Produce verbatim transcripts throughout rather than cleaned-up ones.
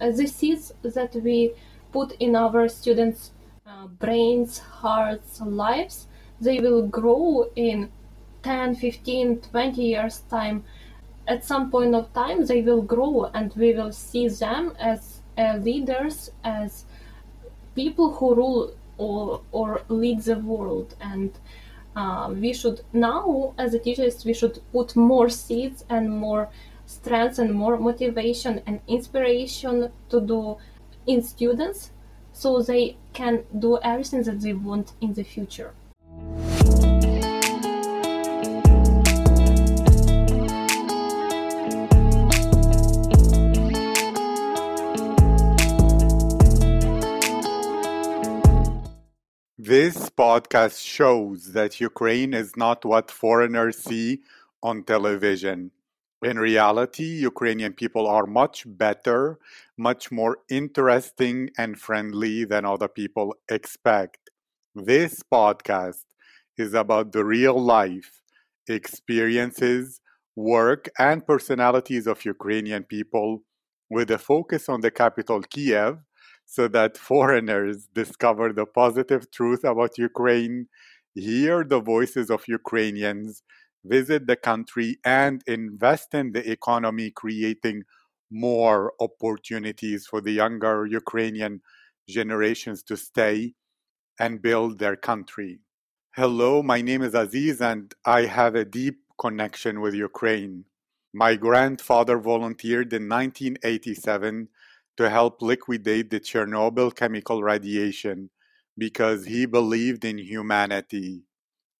the seeds that we put in our students' uh, brains, hearts, lives, they will grow in ten, fifteen, twenty years time. At some point of time, they will grow and we will see them as uh, leaders, as people who rule or, or lead the world. And uh, we should now, as a teachers, we should put more seeds and more strength and more motivation and inspiration to do in students, so they can do everything that they want in the future. This podcast shows that Ukraine is not what foreigners see on television. In reality, Ukrainian people are much better, much more interesting and friendly than other people expect. This podcast is about the real life experiences, work, and personalities of Ukrainian people, with a focus on the capital Kiev, so that foreigners discover the positive truth about Ukraine, hear the voices of Ukrainians, visit the country, and invest in the economy, creating more opportunities for the younger Ukrainian generations to stay and build their country. Hello, my name is Aziz, and I have a deep connection with Ukraine. My grandfather volunteered in nineteen eighty-seven to help liquidate the Chernobyl chemical radiation because he believed in humanity.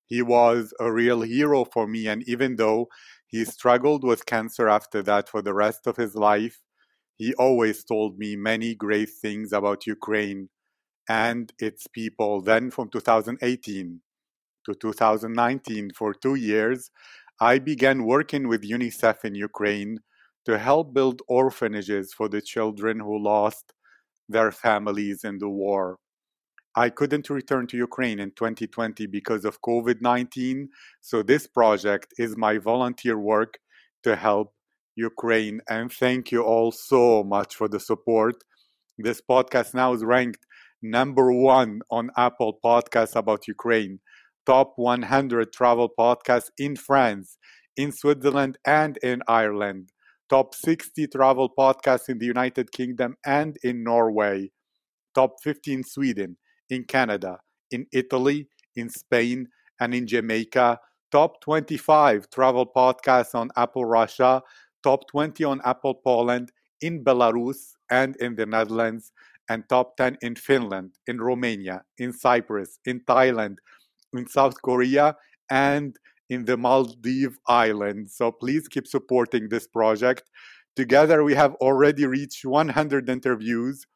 He was a real hero for me, and even though he struggled with cancer after that for the rest of his life, he always told me many great things about Ukraine and its people. Then from two thousand eighteen to two thousand nineteen, for two years, I began working with UNICEF in Ukraine to help build orphanages for the children who lost their families in the war. I couldn't return to Ukraine in twenty twenty because of covid nineteen, so this project is my volunteer work to help Ukraine. And thank you all so much for the support. This podcast now is ranked number one on Apple Podcasts about Ukraine, top one hundred travel podcasts in France, in Switzerland, and in Ireland. Top sixty travel podcasts in the United Kingdom and in Norway. Top fifty in Sweden, in Canada, in Italy, in Spain, and in Jamaica. Top twenty-five travel podcasts on Apple Russia. Top twenty on Apple Poland, in Belarus, and in the Netherlands. And top ten in Finland, in Romania, in Cyprus, in Thailand, in South Korea, and in the Maldives Islands. So please keep supporting this project. Together we have already reached one hundred interviews.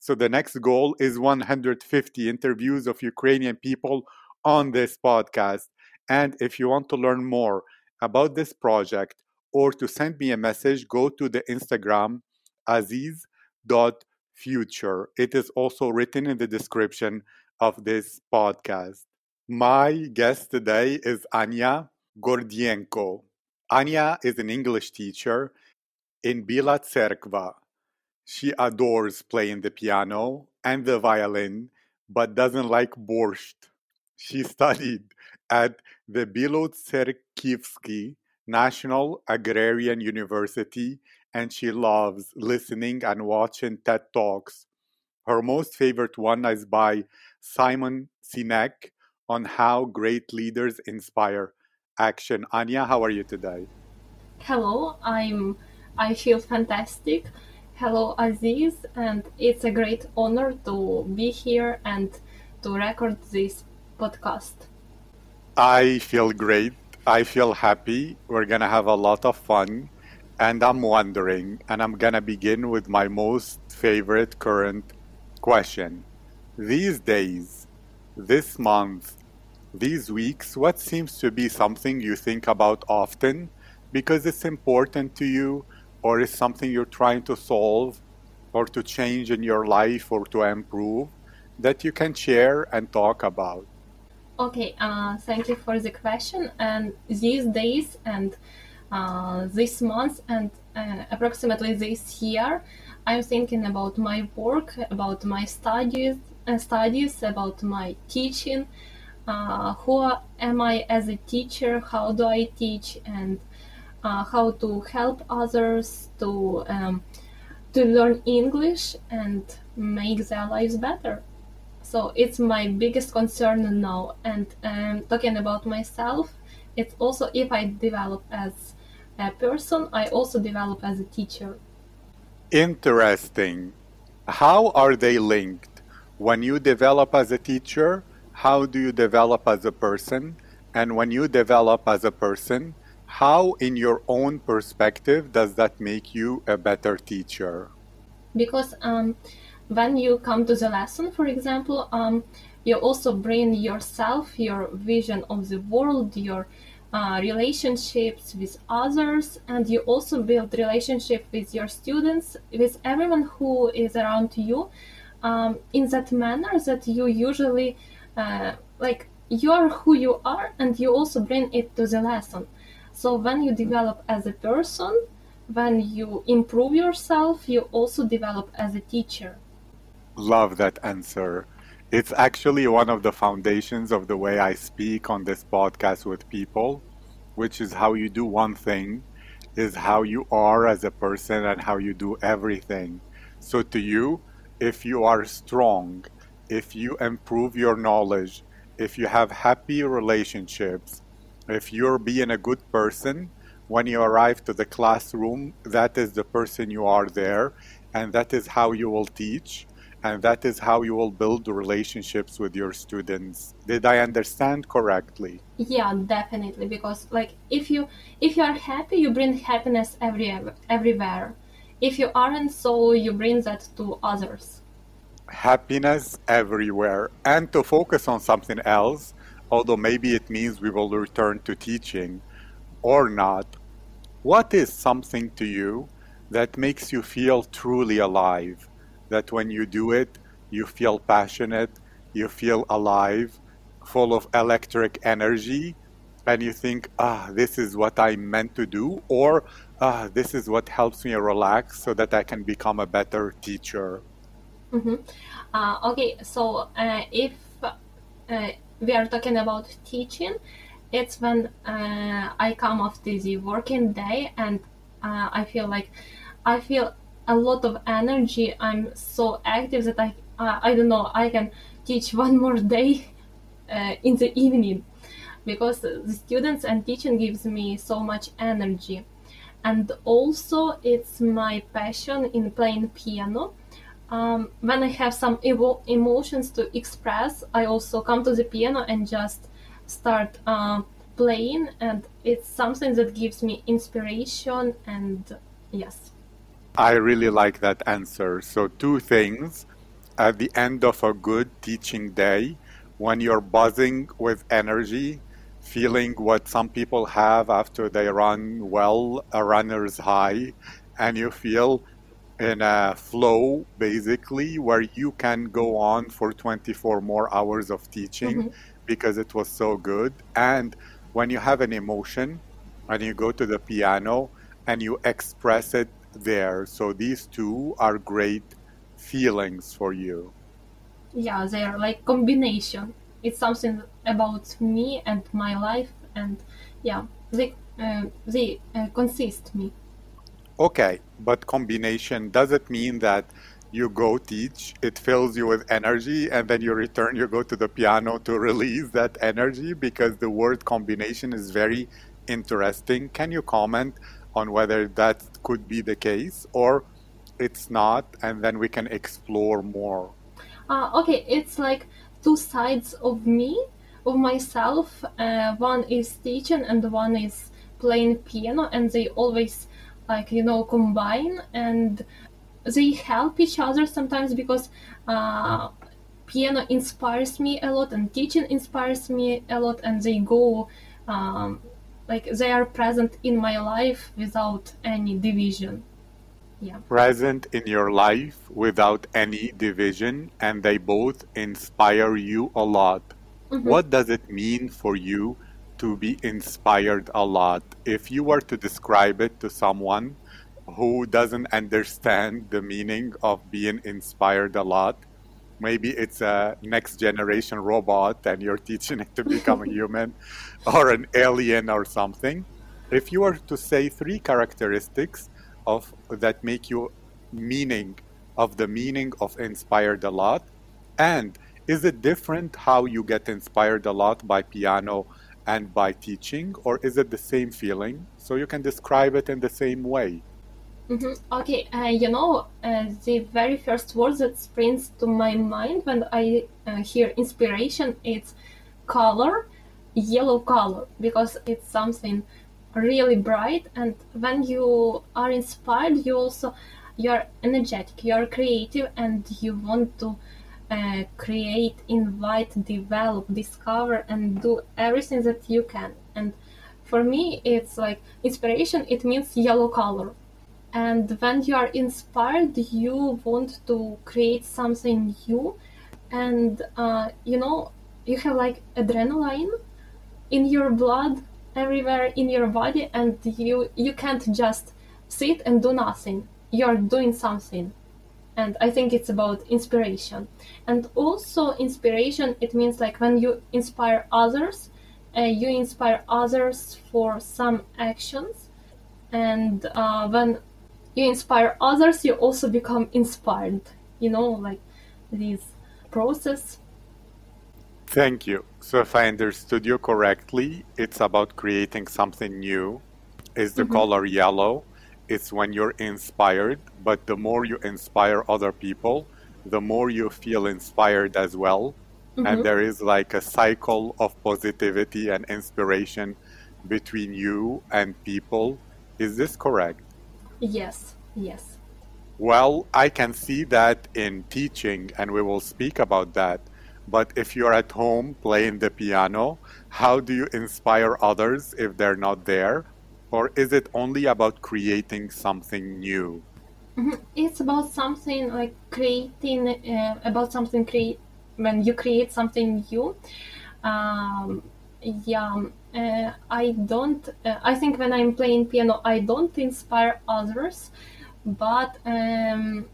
So the next goal is one hundred fifty interviews of Ukrainian people on this podcast. And if you want to learn more about this project or to send me a message, go to the Instagram, aziz dot future. It is also written in the description of this podcast. My guest today is Anya Gordienko. Anya is an English teacher in Bila Tserkva. She adores playing the piano and the violin, but doesn't like borscht. She studied at the Bila Tserkivsky National Agrarian University, and she loves listening and watching TED Talks. Her most favorite one is by Simon Sinek, on how great leaders inspire action. Anya, how are you today? Hello, I'm. I feel fantastic. Hello, Aziz, and it's a great honor to be here and to record this podcast. I feel great. I feel happy. We're gonna have a lot of fun, and I'm wondering, and I'm gonna begin with my most favorite current question. These days, this month, these weeks, what seems to be something you think about often because it's important to you, or is something you're trying to solve or to change in your life or to improve that you can share and talk about? Okay, uh, thank you for the question. And these days and uh, this month and uh, approximately this year, I'm thinking about my work, about my studies, uh, studies, about my teaching. Uh, who am I as a teacher? How do I teach? And uh, how to help others to um, to learn English and make their lives better. So it's my biggest concern now. And um, talking about myself, it's also if I develop as a person, I also develop as a teacher. Interesting. How are they linked? When you develop as a teacher, how do you develop as a person? And when you develop as a person, how, in your own perspective, does that make you a better teacher? Because um, when you come to the lesson, for example, um, you also bring yourself, your vision of the world, your uh, relationships with others, and you also build relationship with your students, with everyone who is around you, um, in that manner that you usually, uh, like, you are who you are, and you also bring it to the lesson. So when you develop as a person, when you improve yourself, you also develop as a teacher. Love that answer. It's actually one of the foundations of the way I speak on this podcast with people, which is how you do one thing is how you are as a person and how you do everything. So to you, if you are strong, if you improve your knowledge, if you have happy relationships, if you're being a good person, when you arrive to the classroom, that is the person you are there, and that is how you will teach, and that is how you will build relationships with your students. Did I understand correctly? Yeah, definitely, because like if you if you are happy, you bring happiness every, everywhere. If you aren't, so you bring that to others. Happiness everywhere. And to focus on something else, although maybe it means we will return to teaching or not, what is something to you that makes you feel truly alive? That when you do it, you feel passionate, you feel alive, full of electric energy, and you think, ah, this is what I'm meant to do, or ah, this is what helps me relax so that I can become a better teacher. Mm-hmm. Uh, okay, so uh, if uh, we are talking about teaching, it's when uh, I come after the working day and uh, I feel like I feel a lot of energy. I'm so active that I uh, I don't know, I can teach one more day uh, in the evening, because the students and teaching gives me so much energy. And also it's my passion in playing piano. Um, when I have some evo- emotions to express, I also come to the piano and just start uh, playing, and it's something that gives me inspiration. And yes, I really like that answer. So two things at the end of a good teaching day, when you're buzzing with energy, feeling what some people have after they run well, a runner's high, and you feel in a flow, basically, where you can go on for twenty-four more hours of teaching, mm-hmm. because it was so good. And when you have an emotion and you go to the piano and you express it there. So these two are great feelings for you. Yeah, they are like combination. It's something about me and my life, and yeah, they, uh, they uh, consist me. Okay, but combination doesn't mean that you go teach, it fills you with energy, and then you return, you go to the piano to release that energy, because the word combination is very interesting. Can you comment on whether that could be the case or it's not, and then we can explore more? Uh, okay, it's like two sides of me, of myself. Uh, one is teaching and one is playing piano, and they always like, you know, combine, and they help each other sometimes, because uh, piano inspires me a lot and teaching inspires me a lot, and they go, um, like they are present in my life without any division. Yeah. Present in your life without any division, and they both inspire you a lot. Mm-hmm. What does it mean for you to be inspired a lot? If you were to describe it to someone who doesn't understand the meaning of being inspired a lot. Maybe it's a next generation robot and you're teaching it to become a human or an alien or something. If you were to say three characteristics of that make you meaning of the meaning of inspired a lot, and is it different how you get inspired a lot by piano and by teaching, or is it the same feeling? So you can describe it in the same way. Mm-hmm. Okay, uh, you know, uh, the very first word that springs to my mind when I uh, hear inspiration, it's color, yellow color, because it's something really bright. And when you are inspired, you also, you're energetic, you're creative, and you want to uh, create, invite, develop, discover, and do everything that you can. And for me, it's like inspiration, it means yellow color. And when you are inspired, you want to create something new. And, uh, you know, you have like adrenaline in your blood, everywhere in your body. And you, you can't just sit and do nothing. You're doing something. And I think it's about inspiration. And also inspiration, it means like when you inspire others, uh, you inspire others for some actions. And uh, when you inspire others, you also become inspired, you know, like this process. Thank you. So if I understood you correctly, it's about creating something new. Is the mm-hmm. color yellow? It's when you're inspired, but the more you inspire other people, the more you feel inspired as well. Mm-hmm. And there is like a cycle of positivity and inspiration between you and people. Is this correct? Yes, yes. Well, I can see that in teaching, and we will speak about that. But if you're at home playing the piano, how do you inspire others if they're not there? Or is it only about creating something new? It's about something like creating, uh, about something create when you create something new. Um, yeah. Uh, I don't, uh, I think when I'm playing piano, I don't inspire others, but um,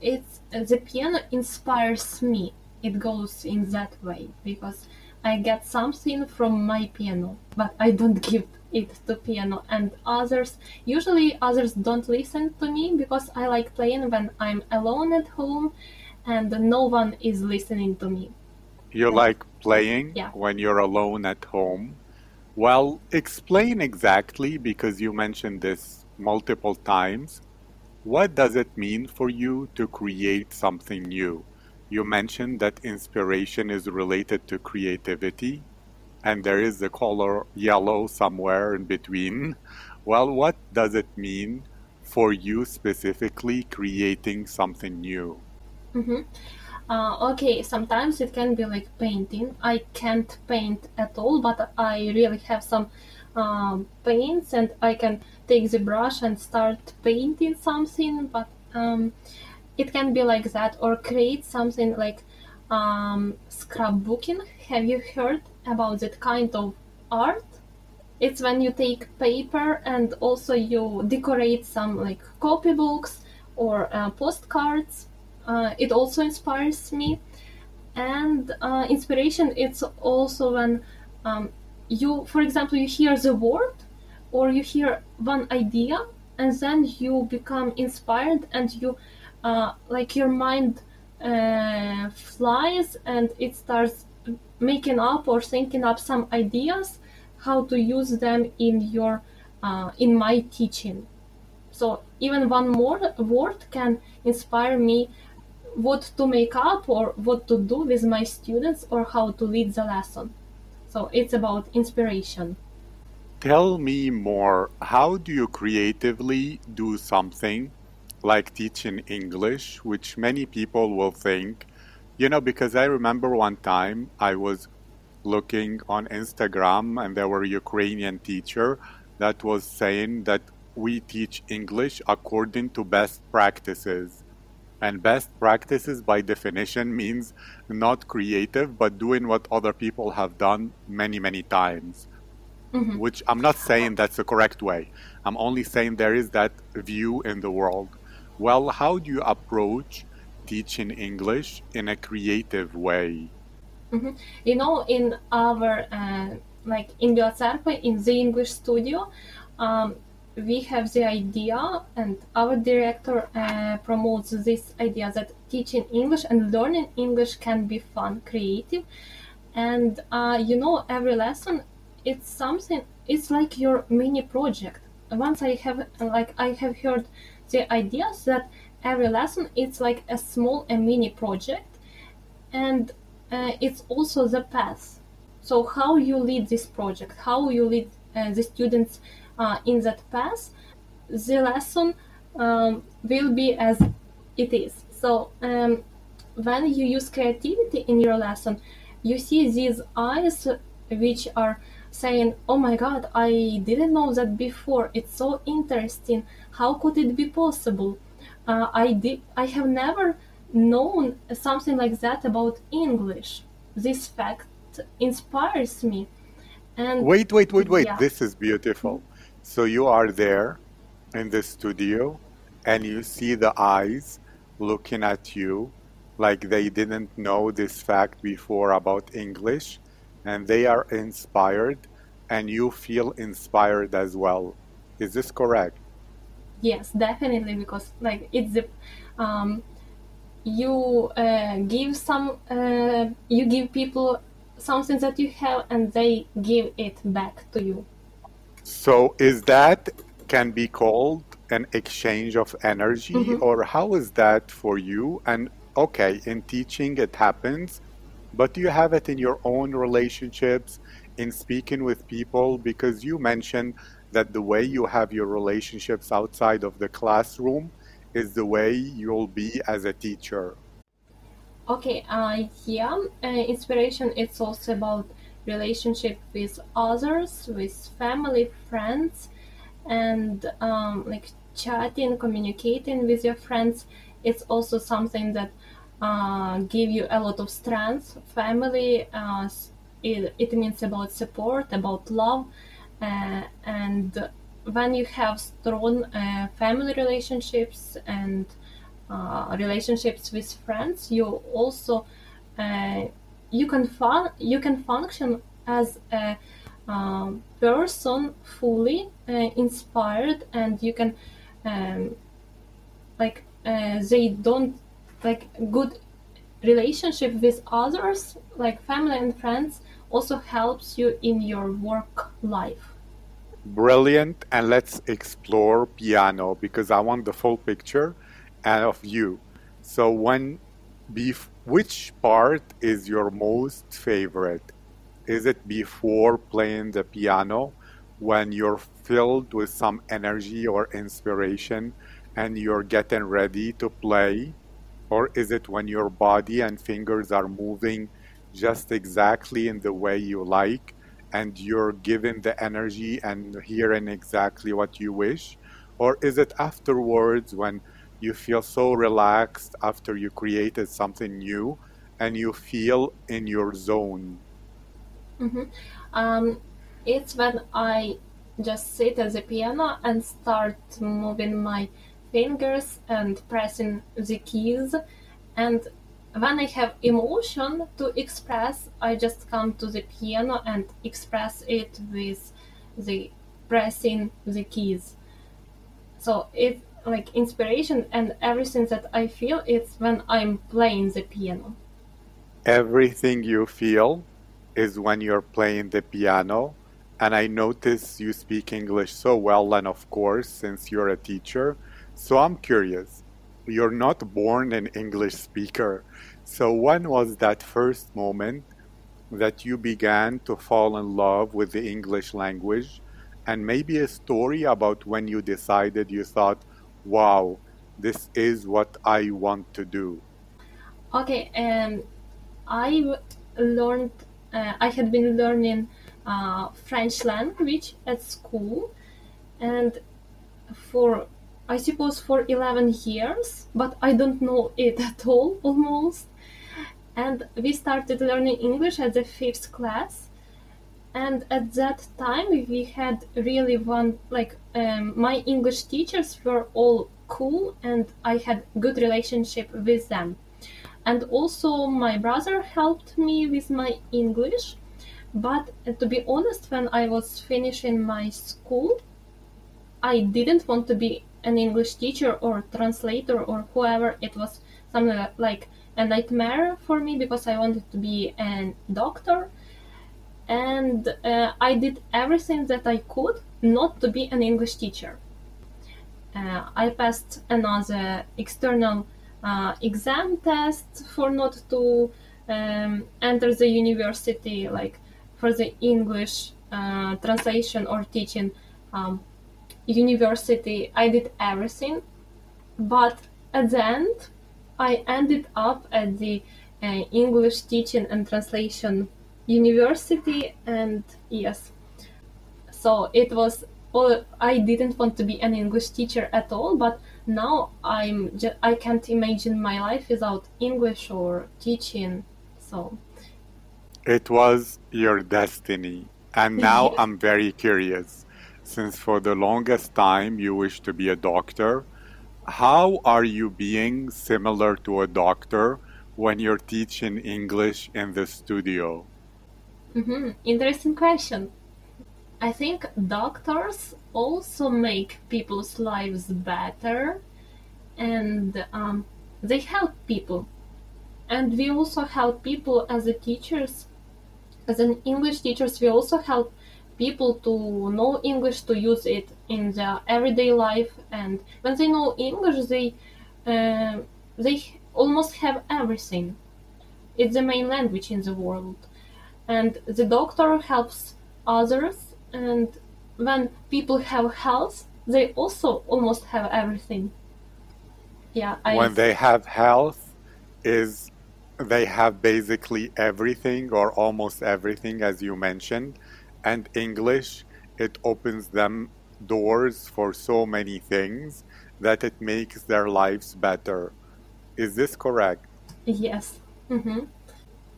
it's the piano inspires me. It goes in that way because I get something from my piano, but I don't give it to piano and others. Usually others don't listen to me because I like playing when I'm alone at home and no one is listening to me. You and, like playing yeah. when you're alone at home? Well, explain exactly, because you mentioned this multiple times. What does it mean for you to create something new? You mentioned that inspiration is related to creativity, and there is the color yellow somewhere in between. Well, what does it mean for you specifically creating something new? Mm-hmm. Uh, okay, sometimes it can be like painting. I can't paint at all, but I really have some um, paints and I can take the brush and start painting something. But um, it can be like that, or create something like um, scrapbooking. Have you heard about that kind of art? It's when you take paper and also you decorate some like copybooks or uh, postcards. Uh, it also inspires me, and uh, inspiration, it's also when um, you, for example, you hear the word or you hear one idea and then you become inspired and you uh, like your mind uh, flies and it starts making up or thinking up some ideas, how to use them in your uh, in my teaching. So even one more word can inspire me what to make up or what to do with my students or how to lead the lesson. So it's about inspiration. Tell me more. How do you creatively do something like teaching English, which many people will think, you know, because I remember one time I was looking on Instagram and there were a Ukrainian teacher that was saying that we teach English according to best practices. And best practices, by definition, means not creative, but doing what other people have done many, many times. mm-hmm. which I'm not saying that's the correct way. I'm only saying there is that view in the world. Well, how do you approach teaching English in a creative way? Mm-hmm. You know, in our, uh, like in Bila Tserkivsky, in the English studio, um, we have the idea, and our director uh, promotes this idea that teaching English and learning English can be fun, creative. And, uh, you know, every lesson, it's something, it's like your mini project. Once I have, like, I have heard the ideas that every lesson, it's like a small, a mini project. And uh, it's also the path. So how you lead this project, how you lead uh, the students uh, in that path, the lesson um, will be as it is. So um, when you use creativity in your lesson, you see these eyes which are saying, oh my God, I didn't know that before. It's so interesting. How could it be possible? Uh, I did. I have never known something like that about English. This fact inspires me. And wait, wait, wait, wait. Yeah. This is beautiful. So you are there in the studio and you see the eyes looking at you like they didn't know this fact before about English, and they are inspired, and you feel inspired as well. Is this correct? Yes, definitely, because like it's the um, you uh, give some uh, you give people something that you have, and they give it back to you. So is that can be called an exchange of energy, mm-hmm. or how is that for you? And okay, in teaching it happens, but do you have it in your own relationships, in speaking with people? Because you mentioned that the way you have your relationships outside of the classroom is the way you'll be as a teacher. Okay, uh, yeah, uh, inspiration, it's also about relationship with others, with family, friends, and um, like chatting, communicating with your friends. It's also something that uh, give you a lot of strength. Family, uh, it, it means about support, about love. Uh, and when you have strong uh, family relationships and uh, relationships with friends, you also uh, you can fun- you can function as a uh, person fully uh, inspired, and you can um, like. Uh, they don't like good relationship with others, like family and friends, also helps you in your work life. Brilliant. And let's explore piano, because I want the full picture and of you. So when bef- which part is your most favorite? Is it before playing the piano, when you're filled with some energy or inspiration and you're getting ready to play? Or is it when your body and fingers are moving just exactly in the way you like, and you're given the energy and hearing exactly what you wish? Or is it afterwards when you feel so relaxed after you created something new and you feel in your zone? Mm-hmm. Um, it's when I just sit at the piano and start moving my fingers and pressing the keys, and when I have emotion to express, I just come to the piano and express it with the pressing the keys. So it's like inspiration, and everything that I feel, it's when I'm playing the piano. Everything you feel is when you're playing the piano. And I notice you speak English so well, and of course, since you're a teacher, so I'm curious, you're not born an English speaker. So when was that first moment that you began to fall in love with the English language? And maybe a story about when you decided you thought, wow, this is what I want to do. Okay, um, I learned, uh, I had been learning uh, French language at school, and for I suppose for eleven years, but I don't know it at all, almost. And we started learning English at the fifth class. And at that time, we had really one, like, um, my English teachers were all cool, and I had good relationship with them. And also my brother helped me with my English. But to be honest, when I was finishing my school, I didn't want to be an English teacher or translator or whoever. It was something like a nightmare for me because I wanted to be a doctor. And uh, I did everything that I could not to be an English teacher. Uh, I passed another external uh, exam test for not to um, enter the university, like for the English uh, translation or teaching um, university. I did everything, but at the end, I ended up at the uh, English teaching and translation university, and yes, so it was all. I didn't want to be an English teacher at all, but now I'm just, I can't imagine my life without English or teaching. So it was your destiny. And now yeah. I'm very curious, since for the longest time you wished to be a doctor, how are you being similar to a doctor when you're teaching English in the studio? Mm-hmm. Interesting question. I think doctors also make people's lives better, and um, they help people. And we also help people as a teachers, as an English teachers, we also help people to know English, to use it in their everyday life. And when they know English, they uh, they almost have everything. It's the main language in the world. And the doctor helps others, and when people have health, they also almost have everything. Yeah. I when they have health, is they have basically everything or almost everything, as you mentioned. And English, it opens them doors for so many things that it makes their lives better. Is this correct? Yes. Mm-hmm.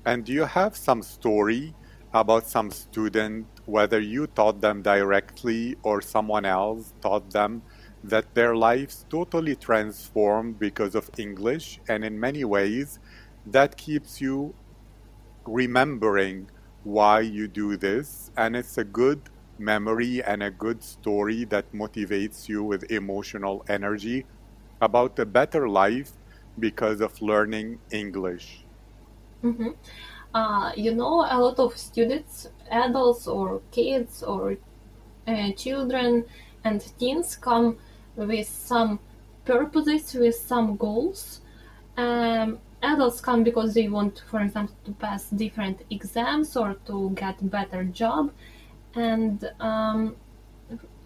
And do you have some story about some student, whether you taught them directly or someone else taught them, that their lives totally transformed because of English, and in many ways that keeps you remembering why you do this, and it's a good memory and a good story that motivates you with emotional energy about a better life because of learning English? Mm-hmm. Uh, you know, a lot of students, adults or kids or uh, children and teens come with some purposes, with some goals. Um, adults come because they want, for example, to pass different exams or to get better job. And um,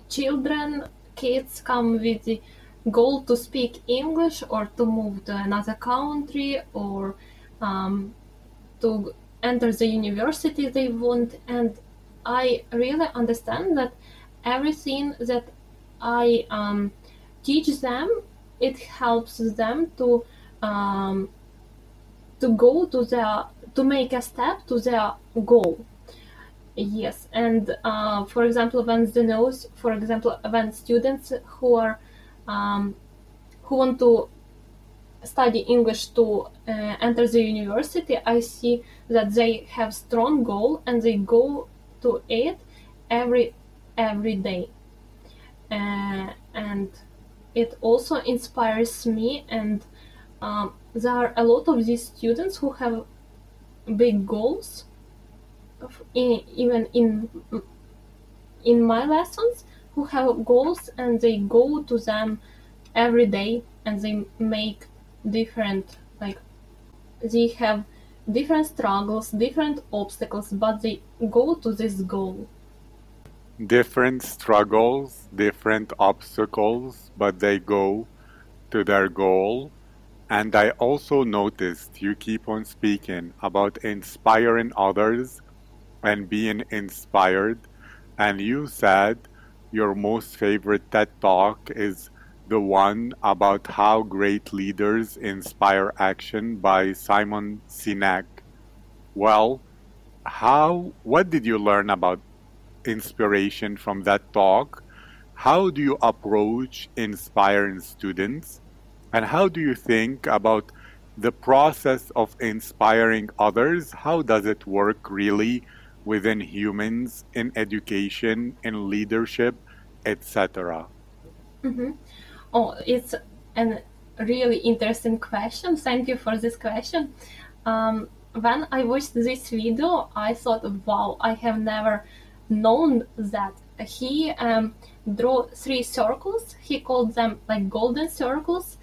children, kids come with the goal to speak English or to move to another country or um, to enter the university they want. And I really understand that everything that I um, teach them, it helps them to um, to go to their, to make a step to their goal. Yes, and uh, for example, when the nose, for example, when students who are um, who want to study English to uh, enter the university, I see that they have strong goal and they go to it every every day, uh, and it also inspires me. And um, there are a lot of these students who have big goals. Of in, even in in my lessons, who have goals and they go to them every day, and they make different, like they have different struggles, different obstacles, but they go to this goal. Different struggles, different obstacles, but they go to their goal. And I also noticed you keep on speaking about inspiring others and being inspired. And you said your most favorite TED Talk is the one about how great leaders inspire action by Simon Sinek. Well, how, what did you learn about inspiration from that talk? How do you approach inspiring students? And how do you think about the process of inspiring others? How does it work really within humans, in education, in leadership, et cetera? Mm-hmm. Oh, it's a really interesting question. Thank you for this question. Um, when I watched this video, I thought, wow, I have never known that. He um, drew three circles. He called them like golden circles.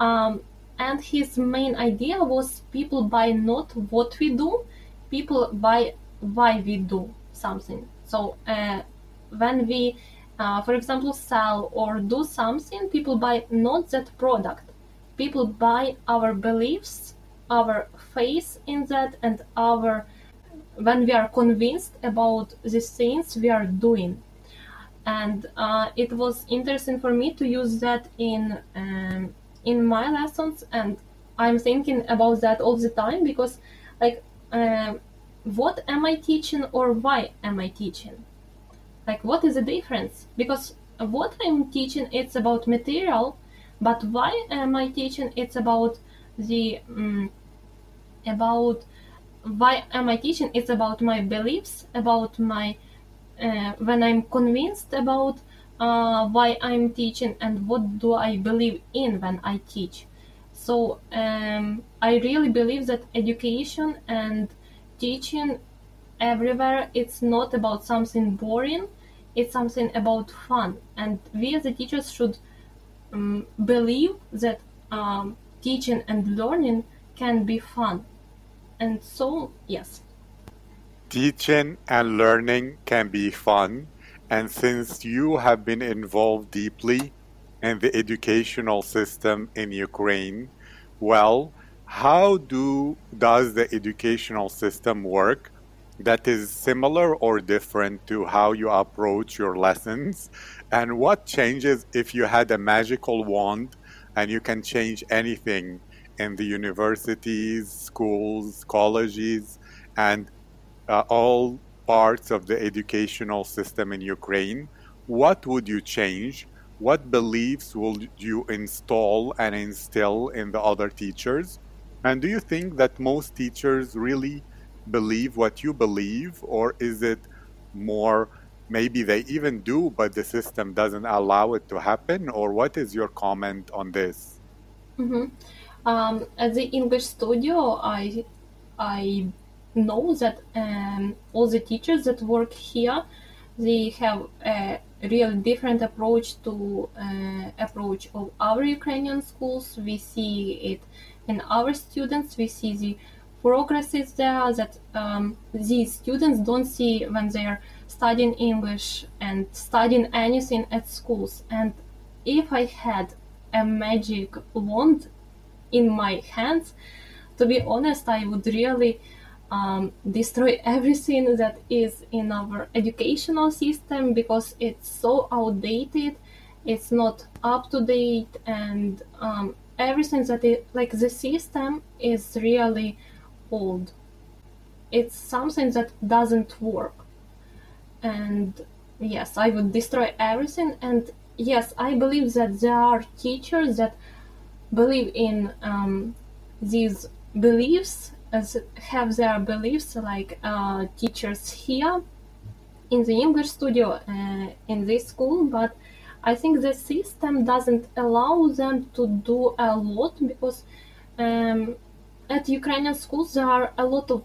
Um, and his main idea was people buy not what we do, people buy why we do something. So uh, when we, uh, for example, sell or do something, people buy not that product. People buy our beliefs, our faith in that, and our, when we are convinced about these things we are doing. And uh, it was interesting for me to use that in um, in my lessons, and I'm thinking about that all the time, because like uh, what am I teaching or why am I teaching? Like, what is the difference? Because what I'm teaching, it's about material, but why am I teaching? It's about the um, about why am I teaching? It's about my beliefs, about my uh, when I'm convinced about uh, why I'm teaching and what do I believe in when I teach. So um, I really believe that education and teaching everywhere, it's not about something boring, it's something about fun. And we as the teachers should um, believe that um, teaching and learning can be fun. And so, yes. Teaching and learning can be fun. And since you have been involved deeply in the educational system in Ukraine, well, How do does the educational system work that is similar or different to how you approach your lessons? And what changes if you had a magical wand and you can change anything in the universities, schools, colleges, and uh, all parts of the educational system in Ukraine? What would you change? What beliefs will you install and instill in the other teachers? And do you think that most teachers really believe what you believe, or is it more maybe they even do, but the system doesn't allow it to happen? Or what is your comment on this? Mm-hmm. Um, at the English Studio, I I know that um, all the teachers that work here, they have a real different approach to uh, approach of our Ukrainian schools. We see it. In our students, we see the progresses there that um, these students don't see when they are studying English and studying anything at schools. And if I had a magic wand in my hands, to be honest, I would really um, destroy everything that is in our educational system, because it's so outdated, it's not up to date, and um, everything that it, like the system is really old. It's something that doesn't work. And yes, I would destroy everything. And yes, I believe that there are teachers that believe in um, these beliefs, as have their beliefs, like uh, teachers here in the English Studio, uh, in this school, but I think the system doesn't allow them to do a lot, because um, at Ukrainian schools there are a lot of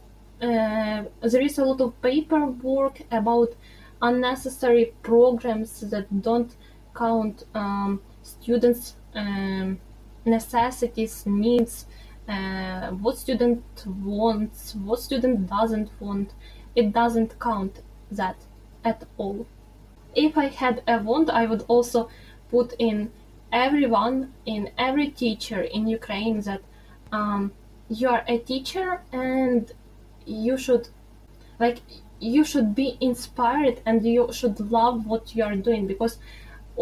uh, there is a lot of paperwork about unnecessary programs that don't count um, students' um, necessities, needs, uh, what student wants, what student doesn't want. It doesn't count that at all. If I had a wand, I would also put in everyone, in every teacher in Ukraine, that um, you are a teacher and you should, like, you should be inspired and you should love what you are doing, because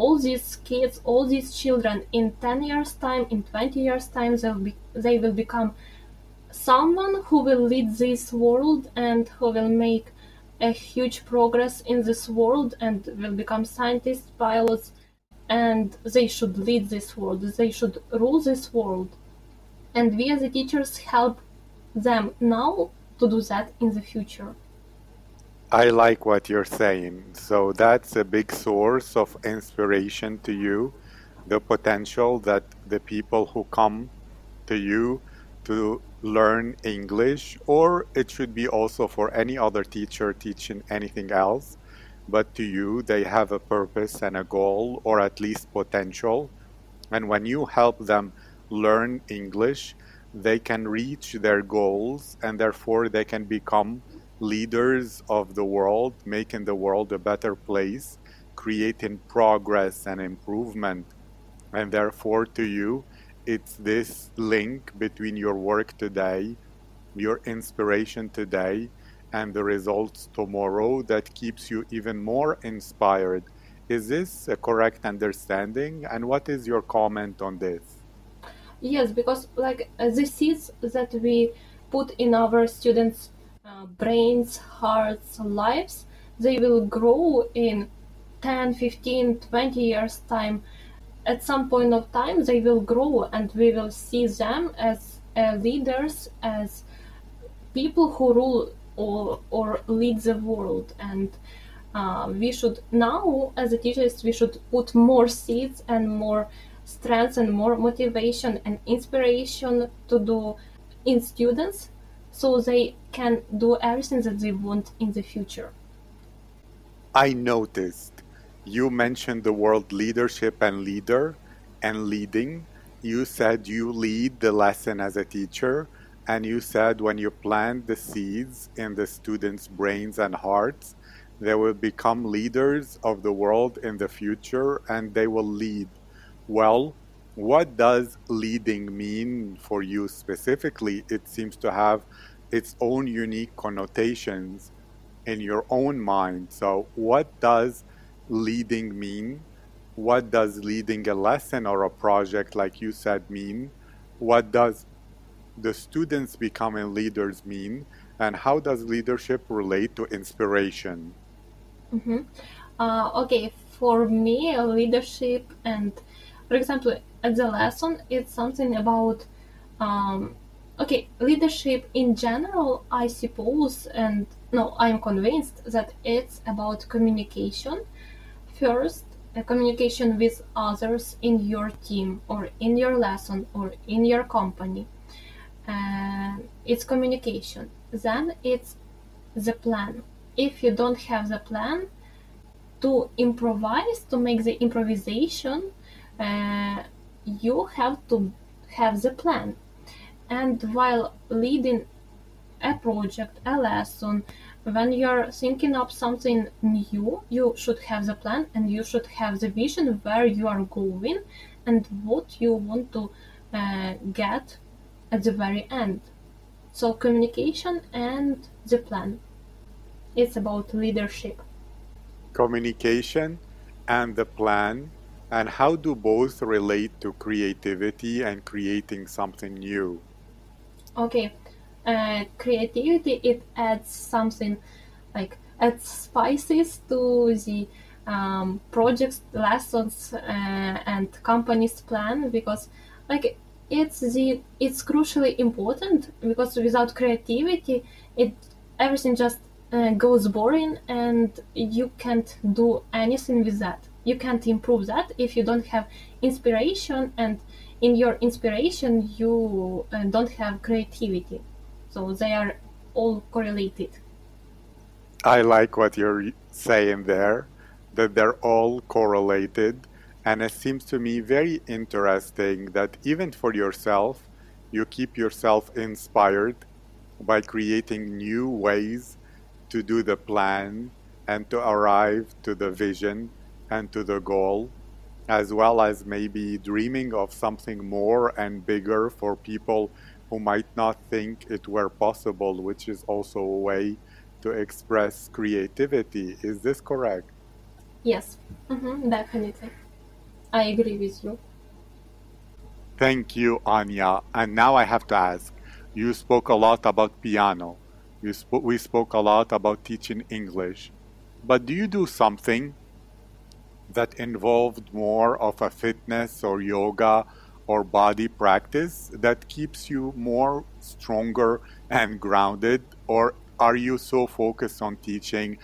all these kids, all these children, in ten years' time, in twenty years' time, they will be, they will become someone who will lead this world and who will make a huge progress in this world and will become scientists, pilots, and they should lead this world, they should rule this world. And we as the teachers help them now to do that in the future. I like what you're saying. So that's a big source of inspiration to you, the potential that the people who come to you to learn English, or it should be also for any other teacher teaching anything else, but to you they have a purpose and a goal, or at least potential. And when you help them learn English, they can reach their goals, and therefore they can become leaders of the world, making the world a better place, creating progress and improvement. And therefore to you, it's this link between your work today, your inspiration today, and the results tomorrow that keeps you even more inspired. Is this a correct understanding? And what is your comment on this? Yes, because like the seeds that we put in our students' uh, brains, hearts, lives, they will grow in ten, fifteen, twenty years time. At some point of time, they will grow, and we will see them as uh, leaders, as people who rule or, or lead the world. And uh, we should now, as a teachers, we should put more seeds and more strength and more motivation and inspiration to do in students, so they can do everything that they want in the future. I noticed you mentioned the word leadership and leader and leading. You said you lead the lesson as a teacher, and you said when you plant the seeds in the students' brains and hearts, they will become leaders of the world in the future, and they will lead. Well, what does leading mean for you specifically? It seems to have its own unique connotations in your own mind. So what does leading mean? What does leading a lesson or a project, like you said, mean? What does the students becoming leaders mean? And how does leadership relate to inspiration? Mm-hmm. Uh, okay, for me, leadership and, for example, at the lesson, it's something about, um, okay, leadership in general, I suppose, and no, I'm convinced that it's about communication. First, a communication with others in your team or in your lesson or in your company. Uh, it's communication. Then it's the plan. If you don't have the plan, to improvise, to make the improvisation, uh, you have to have the plan. And while leading a project, a lesson, when you're thinking of something new, you should have the plan and you should have the vision where you are going and what you want to uh, get at the very end. So communication and the plan. It's about leadership. Communication and the plan. And how do both relate to creativity and creating something new? Okay. Uh, creativity, it adds something, like adds spices to the um, projects, lessons, uh, and company's plan, because like it's the it's crucially important, because without creativity, it everything just uh, goes boring, and you can't do anything with that. You can't improve that if you don't have inspiration, and in your inspiration you uh, don't have creativity. So they are all correlated. I like what you're saying there, that they're all correlated. And it seems to me very interesting that even for yourself, you keep yourself inspired by creating new ways to do the plan and to arrive to the vision and to the goal, as well as maybe dreaming of something more and bigger for people who might not think it were possible, which is also a way to express creativity. Is this correct? Yes, mm-hmm, definitely. I agree with you. Thank you, Anya. And now I have to ask, You spoke a lot about piano. You sp- we spoke a lot about teaching English. But do you do something that involved more of a fitness or yoga or body practice that keeps you more stronger and grounded? Or are you so focused on teaching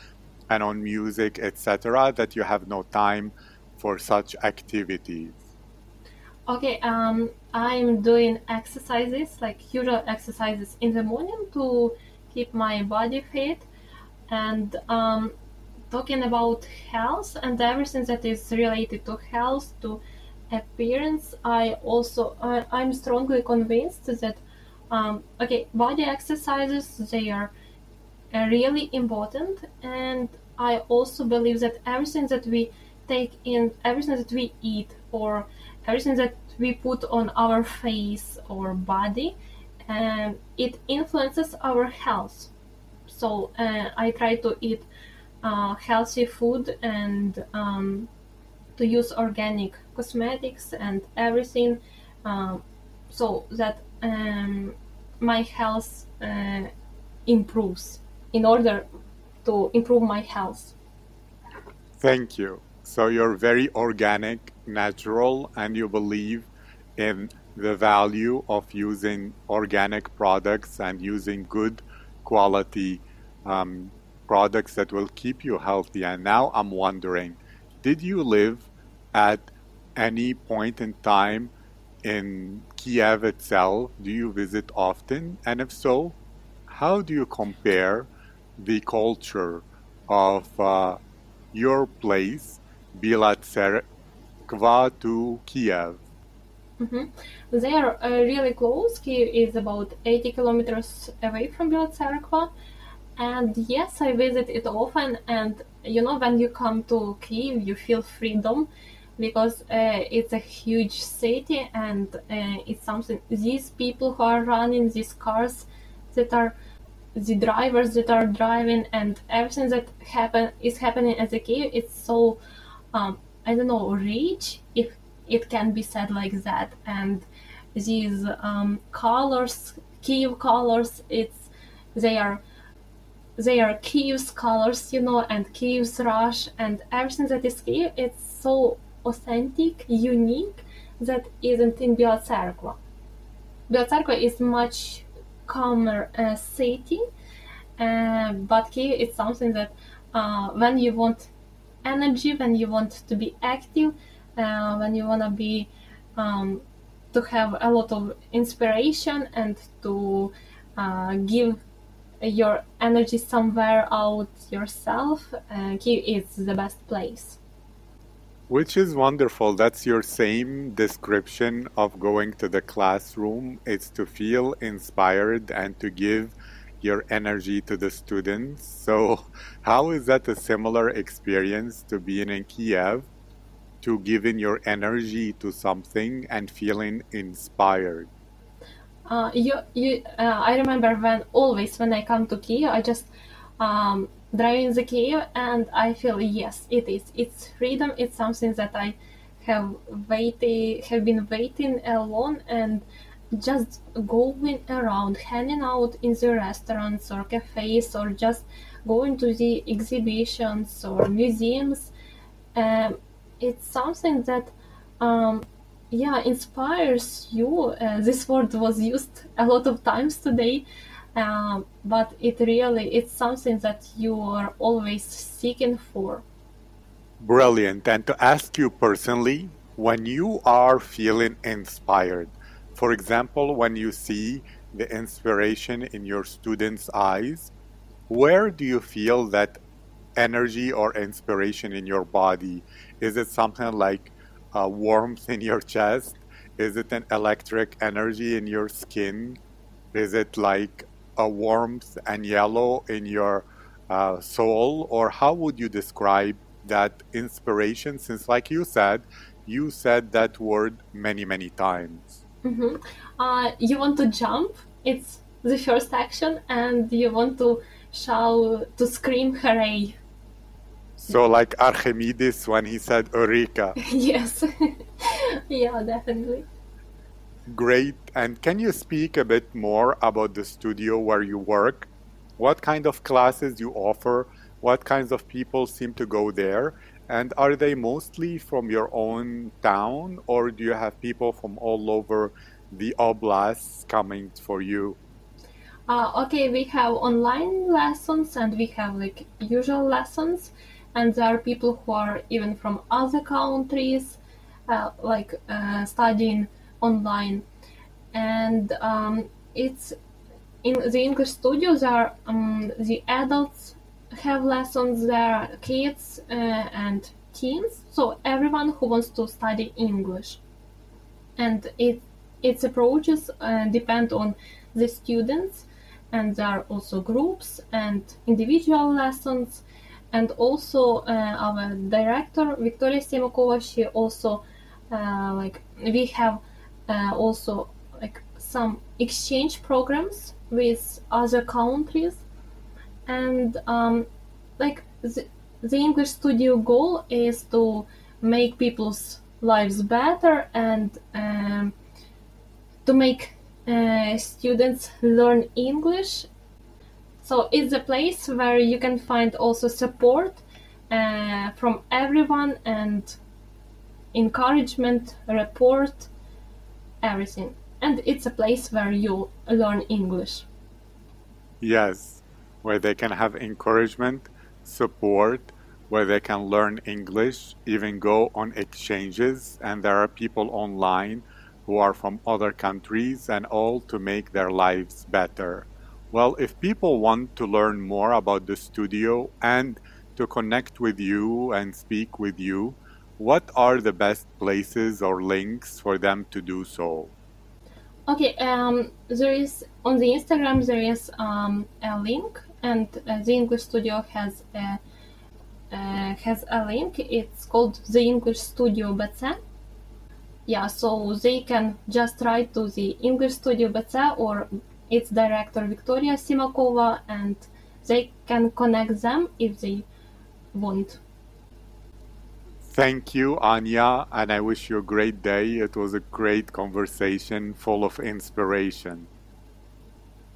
and on music, et cetera, that you have no time for such activities? Okay, um, I'm doing exercises, like usual exercises in the morning to keep my body fit. And um, talking about health and everything that is related to health, to appearance, I also, I, I'm strongly convinced that, um, okay, body exercises, they are really important. And I also believe that everything that we take in, everything that we eat, or everything that we put on our face or body, um, it influences our health. So uh, I try to eat uh, healthy food and um, to use organic cosmetics and everything, um, so that um, my health uh, improves, in order to improve my health. Thank you. So you're very organic, natural, and you believe in the value of using organic products and using good quality um, products that will keep you healthy. And now I'm wondering, did you live at any point in time in Kiev itself? Do you visit often? And if so, how do you compare the culture of uh, your place, Bila Tserkivsky, to Kiev? Mm-hmm. They are uh, really close. Kiev is about eighty kilometers away from Bila Tserkivsky, and yes, I visit it often. And you know, when you come to Kiev, you feel freedom, because uh, it's a huge city, and uh, it's something. These people who are running these cars, that are the drivers that are driving, and everything that happen is happening at the Kiev. It's so. Um, I don't know, rich, if it can be said like that. And these um, colors, Kiev colors, it's they are they are Kiev's colors, you know, and Kiev's rush, and everything that is Kiev. It's so authentic, unique, that isn't in Bila Tserkivsky. Bila Tserkivsky is much calmer uh, city, uh, but Kiev is something that uh, when you want energy, when you want to be active, uh, when you want to be um, to have a lot of inspiration and to uh, give your energy somewhere out yourself, uh, Kiev is the best place. Which is wonderful. That's your same description of going to the classroom. It's to feel inspired and to give your energy to the students. So how is that a similar experience to being in Kiev, to giving your energy to something and feeling inspired? Uh, you, you, uh, I remember when always when I come to Kiev, I just um, drive in the Kiev and I feel, yes, it is. It's freedom. It's something that I have waited, have been waiting alone, and just going around, hanging out in the restaurants or cafes, or just going to the exhibitions or museums. Um, it's something that, um, yeah, inspires you. Uh, this word was used a lot of times today, um, but it really, it's something that you are always seeking for. Brilliant. And to ask you personally, when you are feeling inspired, for example, when you see the inspiration in your students' eyes, where do you feel that energy or inspiration in your body? Is it something like uh, warmth in your chest? Is it an electric energy in your skin? Is it like a warmth and yellow in your uh, soul? Or how would you describe that inspiration? Since, like you said, you said that word many, many times. Mm-hmm. Uh, you want to jump, it's the first action, and you want to shout, to scream, hooray. So like Archimedes when he said, Eureka. Yes. Yeah, definitely. Great. And can you speak a bit more about the studio where you work? What kind of classes you offer? What kinds of people seem to go there? And are they mostly from your own town, or do you have people from all over the oblasts coming for you? Uh, okay, we have online lessons and we have like usual lessons, and there are people who are even from other countries, uh, like uh, studying online. And um, it's in the English studio. There are um, the adults have lessons, there are kids uh, and teens, so everyone who wants to study English. And it its approaches uh, depend on the students, and there are also groups and individual lessons. And also uh, our director Victoria Simakova, she also uh, like we have uh, also like some exchange programs with other countries. And um, like the, the English studio goal is to make people's lives better and um, to make uh, students learn English. So it's a place where you can find also support uh, from everyone and encouragement, report, everything. And it's a place where you learn English. Yes. Where they can have encouragement, support, where they can learn English, even go on exchanges. And there are people online who are from other countries, and all to make their lives better. Well, if people want to learn more about the studio and to connect with you and speak with you, what are the best places or links for them to do so? Okay, um, there is on the Instagram there is um, a link, and uh, the English Studio has a, uh, has a link. It's called the English Studio B C. Yeah, so they can just write to the English Studio B C or its director Victoria Simakova, and they can connect them if they want. Thank you, Anya, and I wish you a great day. It was a great conversation full of inspiration.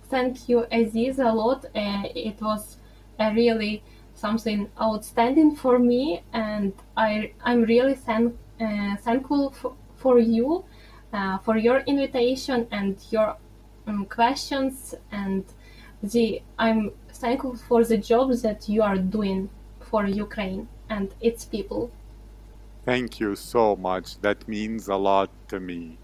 Thank you, Aziz, a lot. Uh, it was uh, really something outstanding for me, and I, I'm really thank, uh, thankful for, for you, uh, for your invitation and your um, questions, and the, I'm thankful for the job that you are doing for Ukraine and its people. Thank you so much. That means a lot to me.